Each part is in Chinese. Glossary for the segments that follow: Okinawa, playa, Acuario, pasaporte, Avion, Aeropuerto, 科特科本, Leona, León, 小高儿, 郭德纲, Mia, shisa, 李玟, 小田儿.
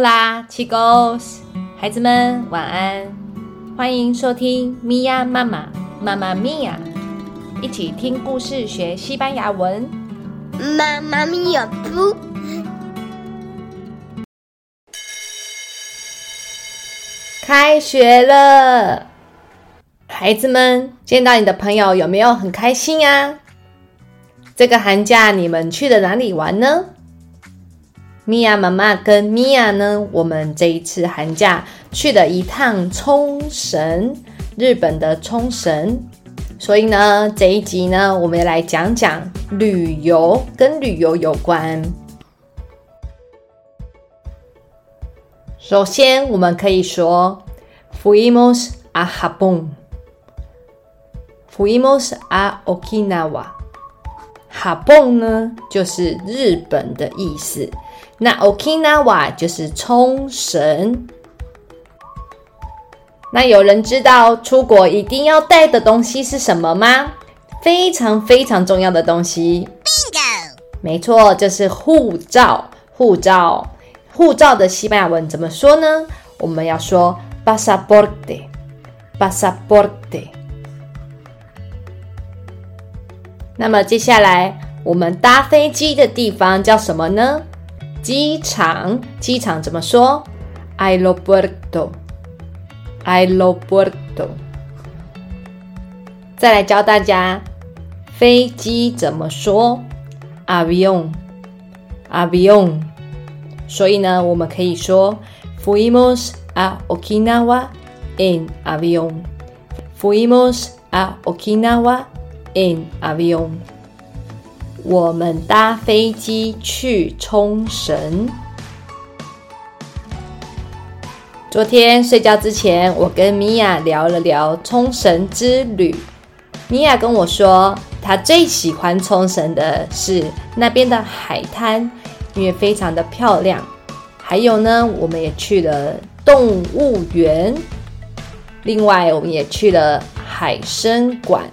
Hola, chicos， 孩子们晚安，欢迎收听咪呀妈妈，妈妈咪呀，一起听故事学西班牙文。妈妈咪呀不？开学了，孩子们见到你的朋友有没有很开心啊？这个寒假你们去了哪里玩呢？米娅妈妈跟米娅呢，我们这一次寒假去了一趟冲绳，日本的冲绳。所以呢，这一集呢，我们来讲讲旅游，跟旅游有关。首先，我们可以说 Fuimos a Japón， Fuimos a Okinawa。哈蹦呢就是日本的意思，那 Okinawa 就是冲绳。那有人知道出国一定要带的东西是什么吗？非常非常重要的东西， Bingo！ 没错，就是护照。护照的西班牙文怎么说呢？我们要说 pasaporte， pasaporte。那么接下来我们搭飞机的地方叫什么呢？机场。机场怎么说？ Aeropuerto， Aeropuerto。 再来教大家飞机怎么说， Avion， Avion。 所以呢，我们可以说 Fuimos a Okinawa en avión， Fuimos a Okinawa in avión， 我们搭飞机去冲绳。昨天睡觉之前，我跟米娅聊了聊冲绳之旅。米娅跟我说，她最喜欢冲绳的是那边的海滩，因为非常的漂亮。还有呢，我们也去了动物园，另外我们也去了海参馆。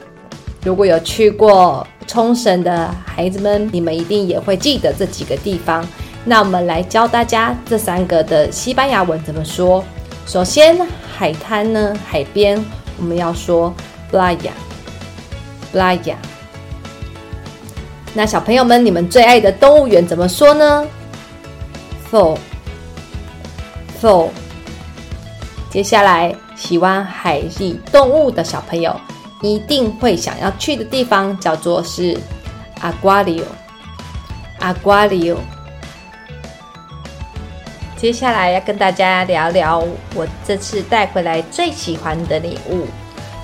如果有去过冲绳的孩子们，你们一定也会记得这几个地方。那我们来教大家这三个的西班牙文怎么说。首先，海滩呢，海边，我们要说 playa， playa。 那小朋友们，你们最爱的动物园怎么说呢？ zoo， zoo。 接下来，喜欢海里动物的小朋友一定会想要去的地方叫做是 Acuario， Acuario。 接下来要跟大家聊聊我这次带回来最喜欢的礼物，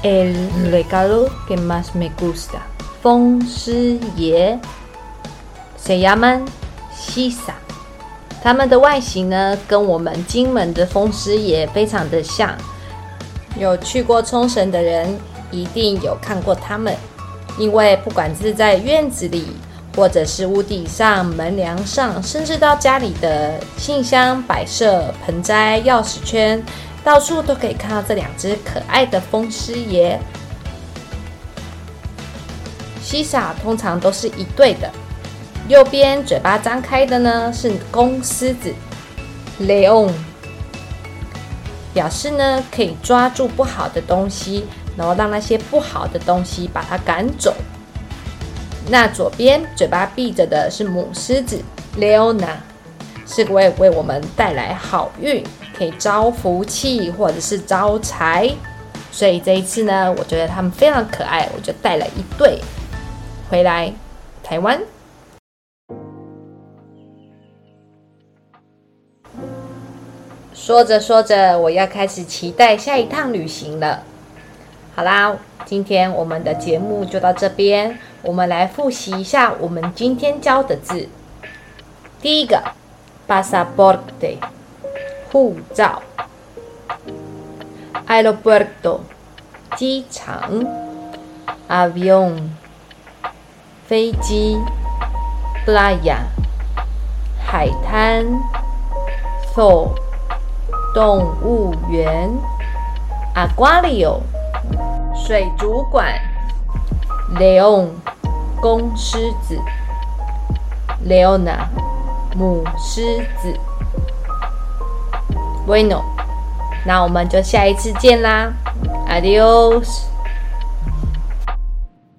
El regalo que más me gusta， 风师爷， Se llaman shisa。 他们的外形呢跟我们金门的风师爷非常的像，有去过冲绳的人一定有看过它们，因为不管是在院子里，或者是屋顶上、门梁上，甚至到家里的信箱、摆设、盆栽、钥匙圈，到处都可以看到这两只可爱的风狮爷。shisa 通常都是一对的，右边嘴巴张开的呢是公狮子 León， 表示呢可以抓住不好的东西，然后让那些不好的东西把它赶走。那左边嘴巴闭着的是母狮子 Leona， 是为我们带来好运，可以招福气或者是招财。所以这一次呢，我觉得它们非常可爱，我就带了一对回来台湾。说着说着，我要开始期待下一趟旅行了。好啦，今天我们的节目就到这边，我们来复习一下我们今天教的字。第一个 pasaporte， 护照。 aeropuerto， 机场。 avión， 飞机。 playa， 海滩。 zoo， 动物园。 acuario，水族馆。 León， 公狮子。 Leona， 母狮子。Bueno， 那我们就下一次见啦 ，Adios。